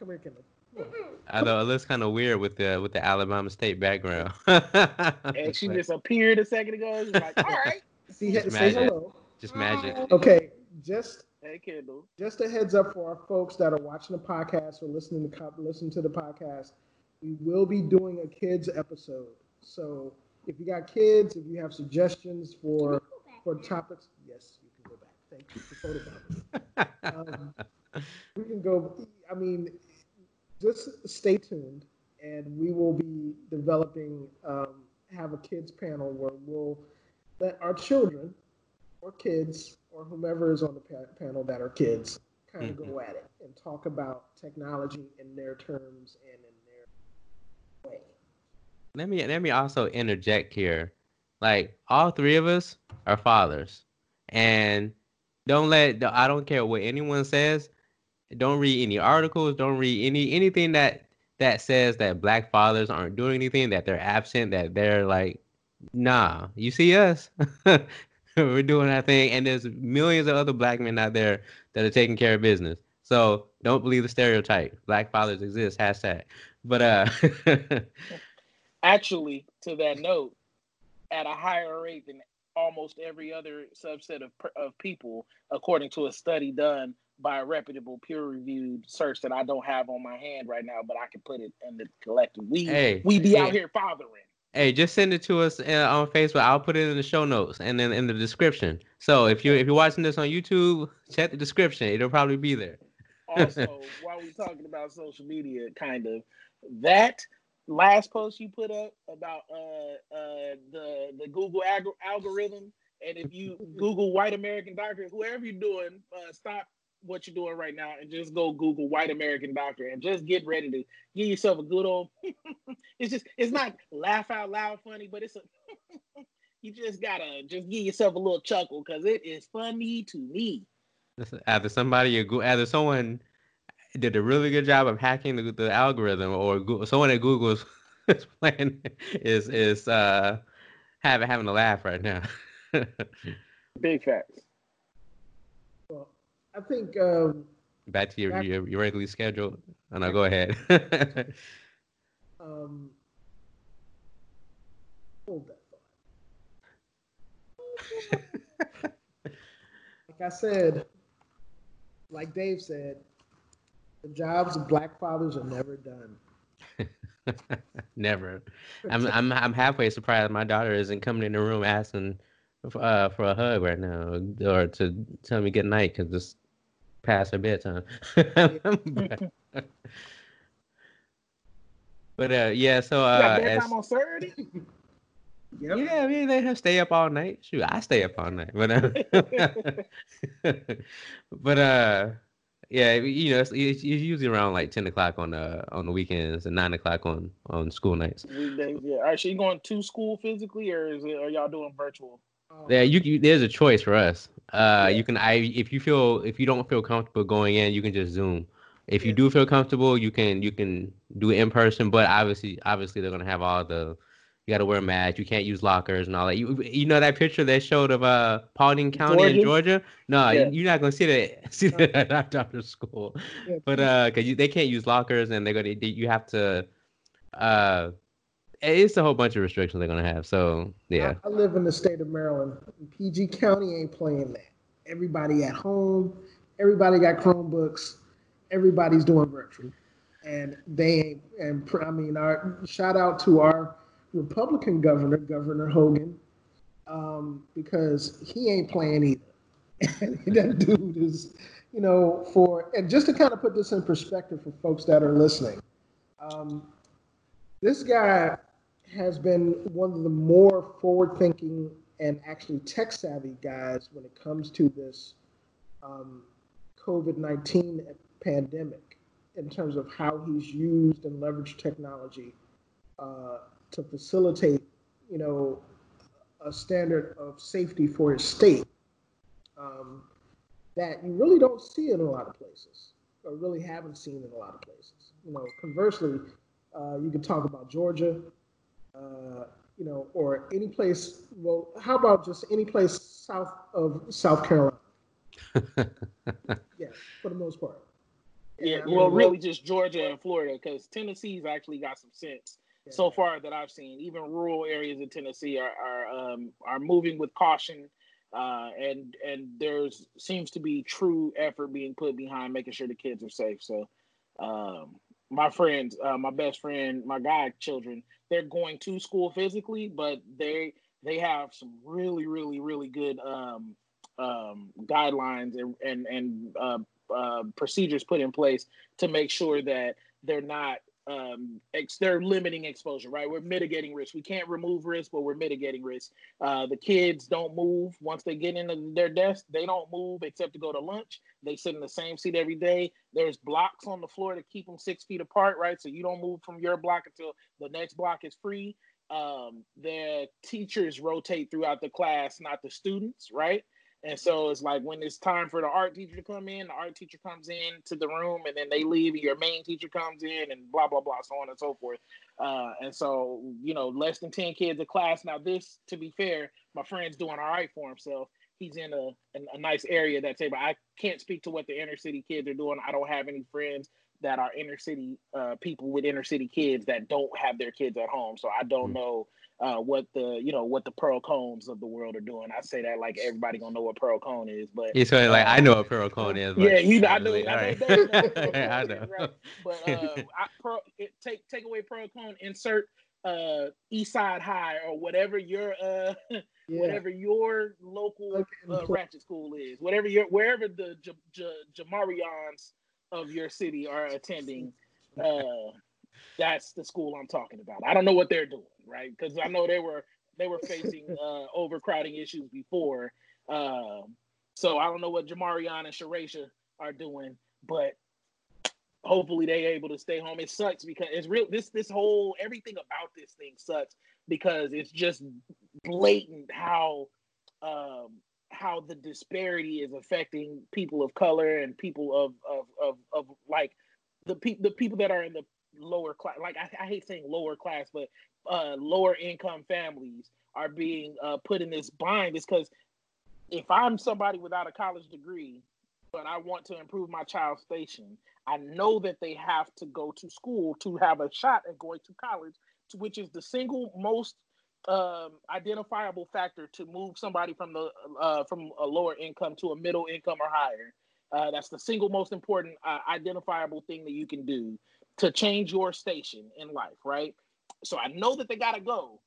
here, Kendall. I know it looks kind of weird with the with the Alabama State background. And she like, disappeared a second ago. She's like, all right. She had to say hello. Just magic. Okay, just hey, Kendall. Just a heads up for our folks that are watching the podcast or listening to listen to the podcast. We will be doing a kids episode, so. If you got kids, if you have suggestions for for topics, yes, you can go back. Thank you for photographing. um, we can go. I mean, just stay tuned, and we will be developing um, have a kids panel where we'll let our children or kids or whomever is on the pa- panel that are kids kind of mm-hmm. go at it and talk about technology in their terms and in their way. Let me let me also interject here. Like, all three of us are fathers. And don't let, I don't care what anyone says. Don't read any articles. Don't read any anything that, that says that black fathers aren't doing anything, that they're absent, that they're like, nah, you see us. We're doing our thing. And there's millions of other black men out there that are taking care of business. So don't believe the stereotype. Black fathers exist. Hashtag. But, uh... Actually, to that note, at a higher rate than almost every other subset of of people, according to a study done by a reputable peer-reviewed search that I don't have on my hand right now, but I can put it in the collective. We hey, we be hey, out here fathering. Hey, just send it to us on Facebook. I'll put it in the show notes and then in the description. So if you if you're watching this on YouTube, check the description. It'll probably be there. Also, while we're talking about social media, kind of that. Last post you put up about uh, uh, the the Google ag- algorithm, and if you Google white American doctor, whoever you're doing, uh, stop what you're doing right now and just go Google white American doctor and just get ready to give yourself a good old. It's just it's not laugh out loud funny, but it's a. You just gotta just give yourself a little chuckle because it is funny to me. Either somebody or either someone. Did a really good job of hacking the, the algorithm, or Google, someone at Google is is playing, is, is uh, having having a laugh right now. Big facts. Well, I think um, back to your, back your your regularly scheduled. Oh, no, go ahead. um, hold that thought. Like I said, like Dave said. The jobs of black fathers are never done. Never. I'm I'm I'm halfway surprised my daughter isn't coming in the room asking uh, for a hug right now, or to tell me good night because it's past her bedtime. but but uh, yeah, so uh, you got bedtime on Saturday. Yep. Yeah, I mean, they have stay up all night. Shoot, I stay up all night, but uh, but uh, yeah, you know, it's, it's usually around like ten o'clock on the on the weekends and nine o'clock on, on school nights. Yeah, are she going to school physically, or is it, are y'all doing virtual? Yeah, you, you there's a choice for us. Uh, yeah. you can I if you feel if you don't feel comfortable going in, you can just Zoom. If you yeah. do feel comfortable, you can you can do it in person. But obviously, obviously, they're gonna have all the. You got to wear a mask. You can't use lockers and all that. You, you know that picture they showed of uh, Paulding County Georgia? in Georgia? No, yeah. you're not going to see that, see that after school. Yeah. But uh, cause you, they can't use lockers, and they're going to, you have to, uh, it's a whole bunch of restrictions they're going to have. So, yeah. I, I live in the state of Maryland. P G County ain't playing that. Everybody at home. Everybody got Chromebooks. Everybody's doing virtual. And they ain't, and I mean, our shout out to our Republican governor, Governor Hogan, um, because he ain't playing either. And that dude is, you know, for, and just to kind of put this in perspective for folks that are listening, um, this guy has been one of the more forward-thinking and actually tech-savvy guys when it comes to this um, COVID nineteen pandemic in terms of how he's used and leveraged technology uh, to facilitate, you know, a standard of safety for his state um, that you really don't see in a lot of places, or really haven't seen in a lot of places. You know, conversely, uh, you could talk about Georgia, uh, you know, or any place, well, how about just any place south of South Carolina? Yeah, for the most part. Yeah, and well, I mean, really just Georgia and Florida, because Tennessee's actually got some sense. So far that I've seen, even rural areas in Tennessee are are, um, are moving with caution, uh, and and there's seems to be true effort being put behind making sure the kids are safe. So, um, my friends, uh, my best friend, my godchildren, they're going to school physically, but they they have some really really really good um, um, guidelines and and and uh, uh, procedures put in place to make sure that they're not. Um, ex- they're limiting exposure, right? We're mitigating risk. We can't remove risk, but we're mitigating risk. Uh, the kids don't move. Once they get into their desk, they don't move except to go to lunch. They sit in the same seat every day. There's blocks on the floor to keep them six feet apart, right? So you don't move from your block until the next block is free. Um, the teachers rotate throughout the class, not the students, right? And so it's like when it's time for the art teacher to come in, the art teacher comes in to the room, and then they leave, and your main teacher comes in, and blah, blah, blah, so on and so forth. Uh, and so, you know, less than ten kids a class. Now this, to be fair, my friend's doing all right for himself. He's in a, in a nice area that's able. I can't speak to what the inner city kids are doing. I don't have any friends that are inner city uh, people with inner city kids that don't have their kids at home. So I don't know. Uh, what the you know what the Pearl Cones of the world are doing. I say that like everybody gonna know what Pearl Cone is, but he's yeah, so like uh, I know what Pearl Cone is. But yeah, he, I, I know. Really, I, right. know I know. Right? But uh, I, Pearl, it, take take away Pearl Cone, insert uh, East Side High or whatever your uh, yeah. whatever your local uh, ratchet school is, whatever your wherever the J- J- Jamarions of your city are attending. Uh, That's the school I'm talking about. I don't know what they're doing, right? Because I know they were they were facing uh, overcrowding issues before. Um, so I don't know what Jamarion and Sharasha are doing, but hopefully they're able to stay home. It sucks because it's real. This this whole everything about this thing sucks because it's just blatant how um, how the disparity is affecting people of color and people of of of, of like the pe- the people that are in the lower class, like I, I hate saying lower class, but uh, lower income families are being uh, put in this bind. It's because if I'm somebody without a college degree, but I want to improve my child's station, I know that they have to go to school to have a shot at going to college, which is the single most um, identifiable factor to move somebody from the uh, from a lower income to a middle income or higher. Uh, that's the single most important uh, identifiable thing that you can do. to change your station in life, right? So I know that they gotta go.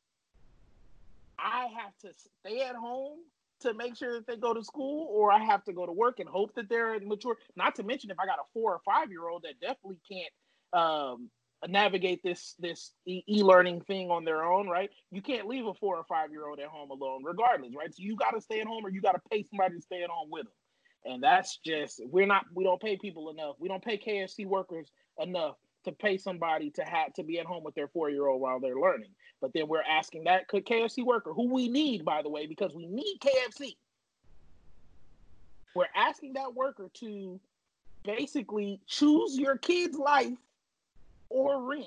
I have to stay at home to make sure that they go to school, or I have to go to work and hope that they're mature. Not to mention, if I got a four or five year old that definitely can't um, navigate this this e-learning thing on their own, right? You can't leave a four or five year old at home alone, regardless, right? So you got to stay at home, or you got to pay somebody to stay at home with them. And that's just we're not we don't pay people enough. We don't pay K F C workers enough to pay somebody to have to be at home with their four-year-old while they're learning. But then we're asking that could K F C worker, who we need, by the way, because we need K F C. We're asking that worker to basically choose your kid's life or rent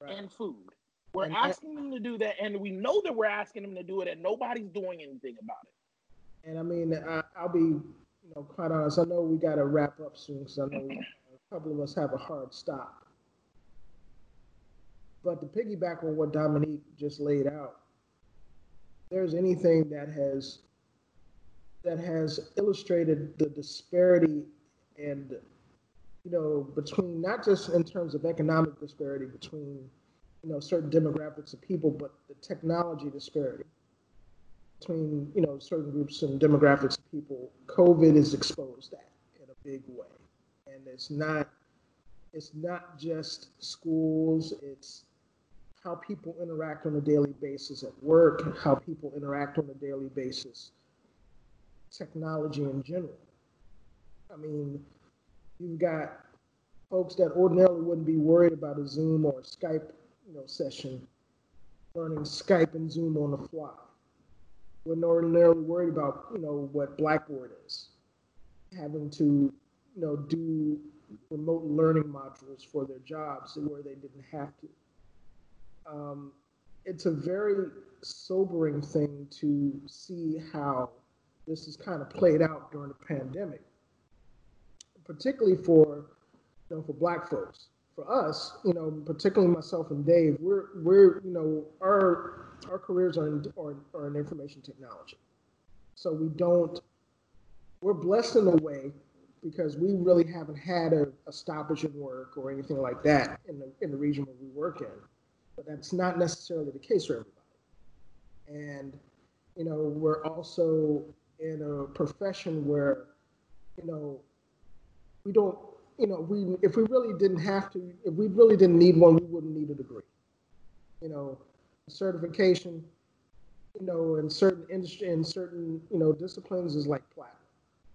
right. and food. We're and asking I, them to do that, and we know that we're asking them to do it, and nobody's doing anything about it. And, I mean, I, I'll be, you know, quite honest. I know we got to wrap up soon because I know a couple of us have a hard stop. But to piggyback on what Dominique just laid out, if there's anything that has that has illustrated the disparity and, you know, between not just in terms of economic disparity between, you know, certain demographics of people, but the technology disparity between, you know, certain groups and demographics of people, COVID has exposed that in a big way. And it's not It's not just schools, it's how people interact on a daily basis at work, how people interact on a daily basis, technology in general. I mean, you've got folks that ordinarily wouldn't be worried about a Zoom or a Skype, you know, session, learning Skype and Zoom on the fly. Wouldn't ordinarily worried about, you know, what Blackboard is, having to, you know, do remote learning modules for their jobs where they didn't have to. Um, it's a very sobering thing to see how this is kind of played out during the pandemic, particularly for, you know, for Black folks. For us, you know, particularly myself and Dave, we're we're you know our our careers are in are, are in information technology, so we don't we're blessed in a way, because we really haven't had a, a stoppage in work or anything like that in the, in the region where we work in. But that's not necessarily the case for everybody. And, you know, we're also in a profession where, you know, we don't, you know, we if we really didn't have to, if we really didn't need one, we wouldn't need a degree. You know, certification, you know, in certain industry, in certain, you know, disciplines is like platinum.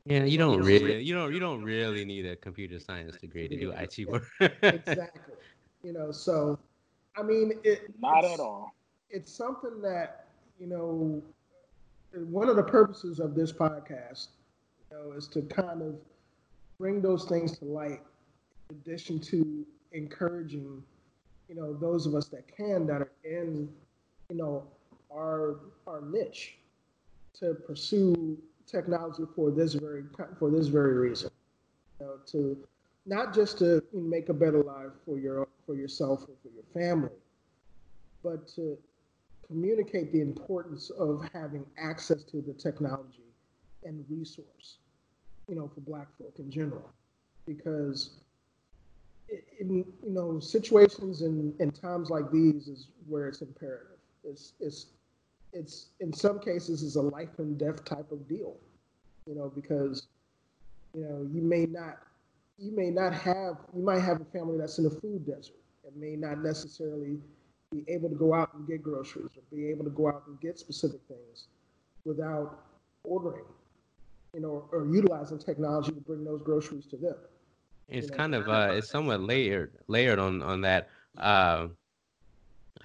Yeah, you don't really, you don't, you don't really need a computer science degree to do I T work. Exactly. You know, so I mean, it, not at all. It's something that, you know, one of the purposes of this podcast, you know, is to kind of bring those things to light, in addition to encouraging, you know, those of us that can, that are in, you know, our our niche, to pursue technology for this very for this very reason, you know, to not just to make a better life for your for yourself or for your family, but to communicate the importance of having access to the technology and resource, you know, for Black folk in general, because it, it, you know situations and in, in times like these is where it's imperative. It's it's. It's in some cases is a life and death type of deal, you know, because, you know, you may not, you may not have, you might have a family that's in a food desert and may not necessarily be able to go out and get groceries or be able to go out and get specific things without ordering, you know, or, or utilizing technology to bring those groceries to them. It's you know? kind of, uh, it's somewhat layered, layered on, on that. Uh,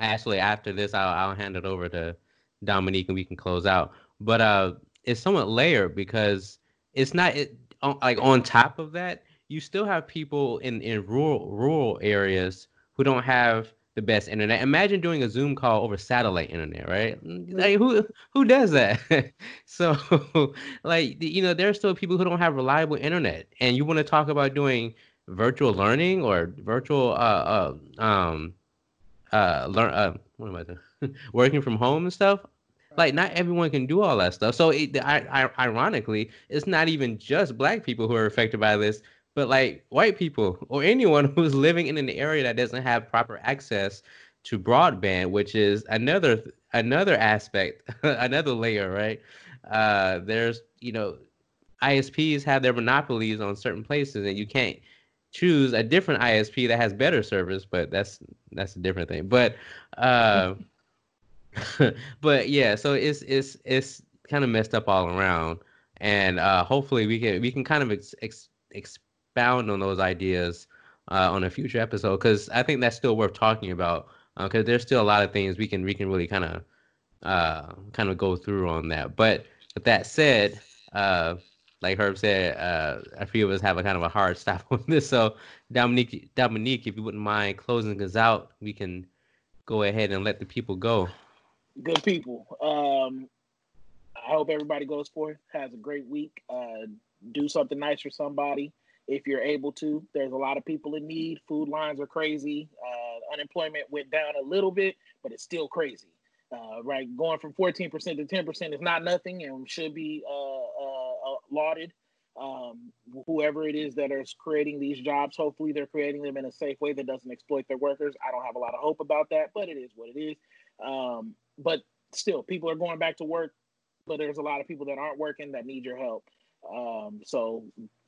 actually, after this, I'll, I'll hand it over to Dominique and we can close out, but uh it's somewhat layered because it's not it on, like on top of that you still have people in in rural rural areas who don't have the best internet. Imagine doing a Zoom call over satellite internet, right? Like who who does that? So like, you know, there are still people who don't have reliable internet, and you want to talk about doing virtual learning or virtual uh, uh um uh learn uh what am I doing? working from home and stuff. Like, not everyone can do all that stuff. So it, I, I, ironically, it's not even just Black people who are affected by this. but like white people or anyone who's living in an area that doesn't have proper access to broadband, which is another another aspect, another layer, right? Uh, there's, you know, I S Ps have their monopolies on certain places, and you can't choose a different I S P that has better service, but that's that's a different thing. But uh, but yeah, so it's it's it's kind of messed up all around, and uh, hopefully we can we can kind of ex, ex, expound on those ideas uh, on a future episode, because I think that's still worth talking about, because uh, there's still a lot of things we can we can really kind of uh, kind of go through on that. But with that said, uh, like Herb said, uh, a few of us have a kind of a hard stop on this. So Dominique, Dominique, if you wouldn't mind closing us out, we can go ahead and let the people go. Good people. Um, I hope everybody goes forth, has a great week. Uh, do something nice for somebody if you're able to. There's a lot of people in need. Food lines are crazy. Uh, unemployment went down a little bit, but it's still crazy. Uh, right, going from fourteen percent to ten percent is not nothing, and should be uh, uh, lauded. Um, whoever it is that is creating these jobs, hopefully they're creating them in a safe way that doesn't exploit their workers. I don't have a lot of hope about that, but it is what it is. Um, but still, people are going back to work, but there's a lot of people that aren't working that need your help. Um, so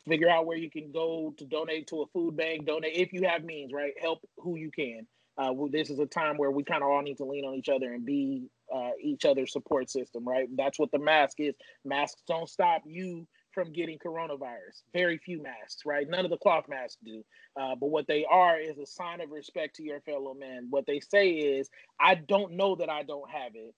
figure out where you can go to donate to a food bank, donate if you have means, right? Help who you can. Uh, well, this is a time where we kind of all need to lean on each other and be uh, each other's support system, right? That's what the mask is. Masks don't stop you from getting coronavirus. Very few masks, right? None of the cloth masks do. Uh, but what they are is a sign of respect to your fellow man. What they say is, I don't know that I don't have it,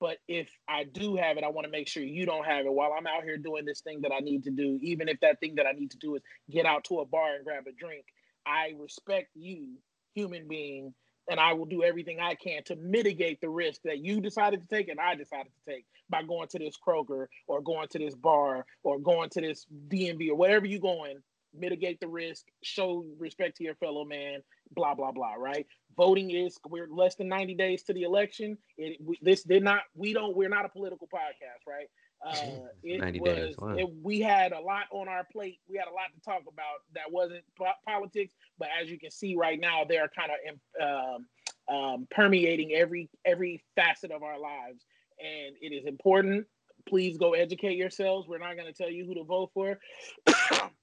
but if I do have it, I want to make sure you don't have it while I'm out here doing this thing that I need to do. Even if that thing that I need to do is get out to a bar and grab a drink, I respect you, human being, and I will do everything I can to mitigate the risk that you decided to take and I decided to take by going to this Kroger or going to this bar or going to this D M V or wherever you're going. Mitigate the risk, show respect to your fellow man, blah, blah, blah, right? Voting is, we're less than ninety days to the election. It, we, this did not, we don't, we're not a political podcast, right? Uh, it ninety was, days. Wow. It, we had a lot on our plate. We had a lot to talk about that wasn't po- politics, but as you can see right now, they are kind of um, um, permeating every every facet of our lives, and it is important. Please go educate yourselves. We're not going to tell you who to vote for.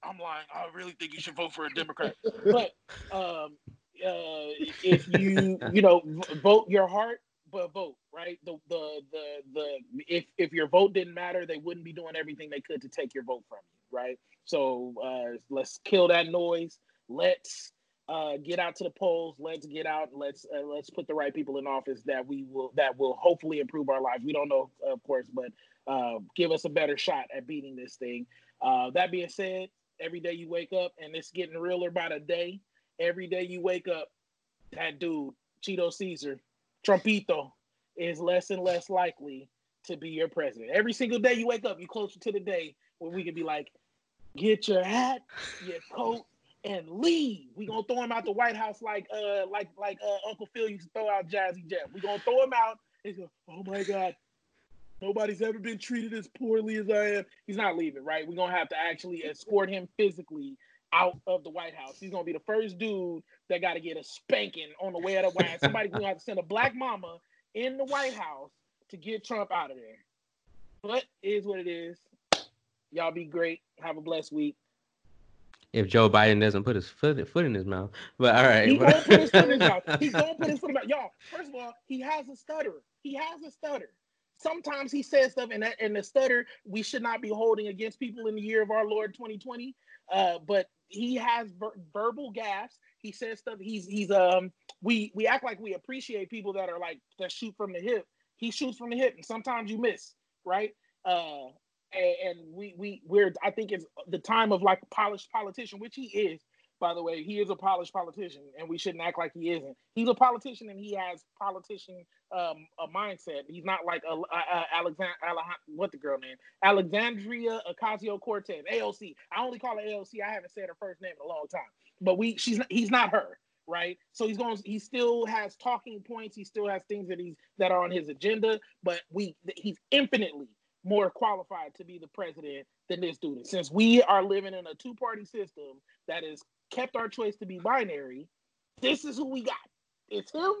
I'm lying. I really think you should vote for a Democrat, but um, uh, if you you know vote your heart. But vote, right? The the the the if if your vote didn't matter, they wouldn't be doing everything they could to take your vote from you, right? So uh, let's kill that noise. Let's uh, get out to the polls. Let's get out. Let's uh, let's put the right people in office that we will that will hopefully improve our lives. We don't know, of course, but uh, give us a better shot at beating this thing. Uh, that being said, every day you wake up, and it's getting realer by the day. Every day you wake up, that dude Cheeto Caesar. Trumpito is less and less likely to be your president. Every single day you wake up, you're closer to the day when we can be like, get your hat, your coat, and leave. We're going to throw him out the White House like uh, like like uh, Uncle Phil used to throw out Jazzy Jeff. We're going to throw him out. He's going, oh, my God, nobody's ever been treated as poorly as I am. He's not leaving, right? We're going to have to actually escort him physically out of the White House. He's gonna be the first dude that got to get a spanking on the way out of the White House. Somebody's gonna have to send a black mama in the White House to get Trump out of there. But it is what it is. Y'all be great. Have a blessed week. If Joe Biden doesn't put his foot, foot in his mouth, but all right, he won't put his foot in his mouth. He's gonna put his foot in his mouth. Y'all, first of all, he has a stutter. He has a stutter. Sometimes he says stuff, and that, and the stutter we should not be holding against people in the year of our Lord twenty twenty. Uh, but he has ver- verbal gaffes. He says stuff. He's he's um. We we act like we appreciate people that are like that shoot from the hip. He shoots from the hip, and sometimes you miss, right? Uh, and, and we we we're I think it's the time of like a polished politician, which he is. By the way, he is a polished politician, and we shouldn't act like he isn't. He's a politician, and he has politician um, a mindset. He's not like a, a, a Alexand what the girl name Alexandria Ocasio-Cortez, A O C. I only call her A O C. I haven't said her first name in a long time. But we she's not, he's not her, right? So he's going. He still has talking points. He still has things that he's that are on his agenda. But we he's infinitely more qualified to be the president than this dude. Since we are living in a two-party system that has kept our choice to be binary, this is who we got. It's him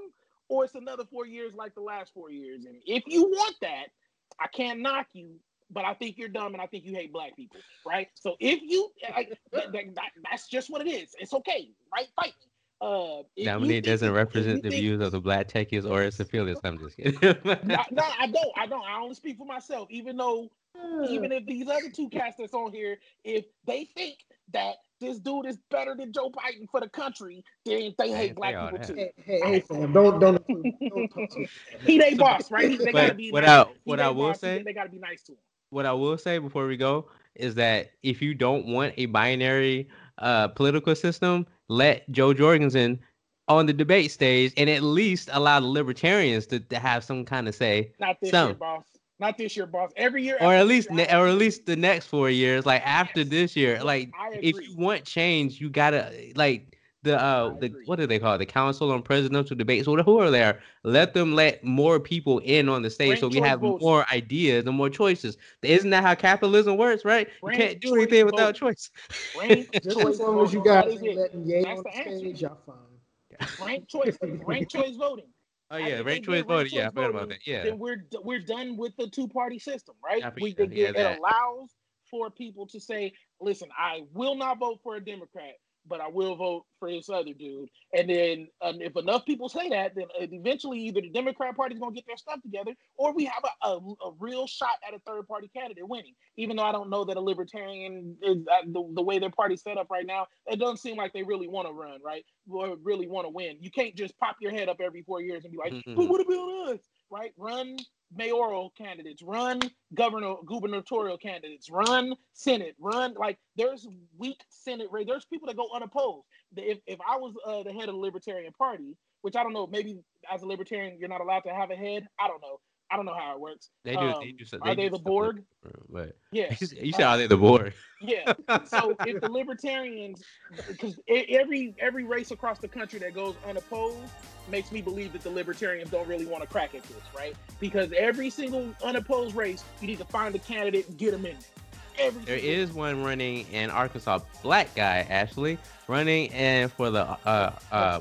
or it's another four years like the last four years. And if you want that, I can't knock you, but I think you're dumb and I think you hate black people, right? So if you, like, that, that, that, that's just what it is. It's okay, right? Fight me. Uh, Dominique doesn't represent the think, views of the black techies or its affiliates. I'm just kidding. no, no, I don't. I don't. I only speak for myself. Even though, mm. even if these other two cats that's on here, if they think that this dude is better than Joe Biden for the country, then they hate black people that. too. Hey, hey, hey, don't don't. don't talk to him. He they boss, right? He, they gotta be what nice. I, what I will boss, say, they gotta be nice to him. What I will say before we go is that if you don't want a binary uh, political system, let Joe Jorgensen on the debate stage and at least allow the libertarians to, to have some kind of say. Not this some. year, boss. Not this year, boss. Every year. Or at least year, ne- or at least the next four years, like after yes. this year. Like if you want change, you gotta like the uh the what do they call it? The Council on Presidential Debates or who are there? Let them let more people in on the stage Brand so we have votes. more ideas and more choices. Isn't that how capitalism works, right? Brand you can't do anything votes. without choice. Brand Just choice as long as you guys letting Yay on the stage, y'all fine. Ranked choice, ranked choice voting. Oh yeah, ranked choice voting. Yeah, I bet about that. Yeah. Then we're we're done with the two party system, right? We can get, it allows for people to say, listen, I will not vote for a Democrat, but I will vote for this other dude. And then um, if enough people say that, then eventually either the Democrat Party is going to get their stuff together or we have a, a, a real shot at a third-party candidate winning. Even though I don't know that a libertarian, is, uh, the, the way their party's set up right now, it doesn't seem like they really want to run, right? Or really want to win. You can't just pop your head up every four years and be like, mm-hmm. but what about us? Right? Run mayoral candidates, run governor gubernatorial candidates, run Senate, run like there's weak Senate race. There's people that go unopposed. If if I was uh, the head of the Libertarian Party, which I don't know, maybe as a Libertarian you're not allowed to have a head. I don't know. I don't know how it works. They do. Um, they do so, they are they the Borg? But yeah, you said uh, are they the Borg? Yeah. So if the Libertarians, because every every race across the country that goes unopposed makes me believe that the Libertarians don't really want to crack at this, right? Because every single unopposed race, you need to find a candidate and get them in. Every there is race. one running in Arkansas, black guy actually running and for the uh uh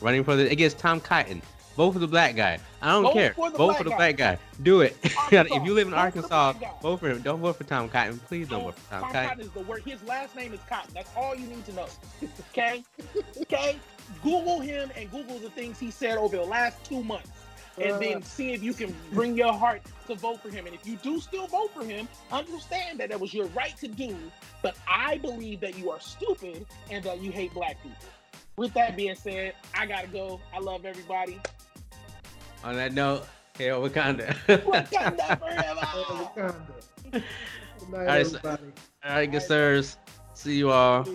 running for the against Tom Cotton. Vote for the black guy. I don't vote care. For vote for the guy. black guy. Do it. If you live in vote Arkansas, for vote for him. Don't vote for Tom Cotton. Please don't, don't vote for Tom, Tom Cotton. Cotton is the word. His last name is Cotton. That's all you need to know. Okay? Okay? Google him and Google the things he said over the last two months. And uh, then see if you can bring your heart to vote for him. And if you do still vote for him, understand that that was your right to do. But I believe that you are stupid and that you hate black people. With that being said, I gotta go. I love everybody. On that note, hey, Wakanda. Wakanda forever. Wakanda. Good night, all right, everybody. All right, good sirs. See you all.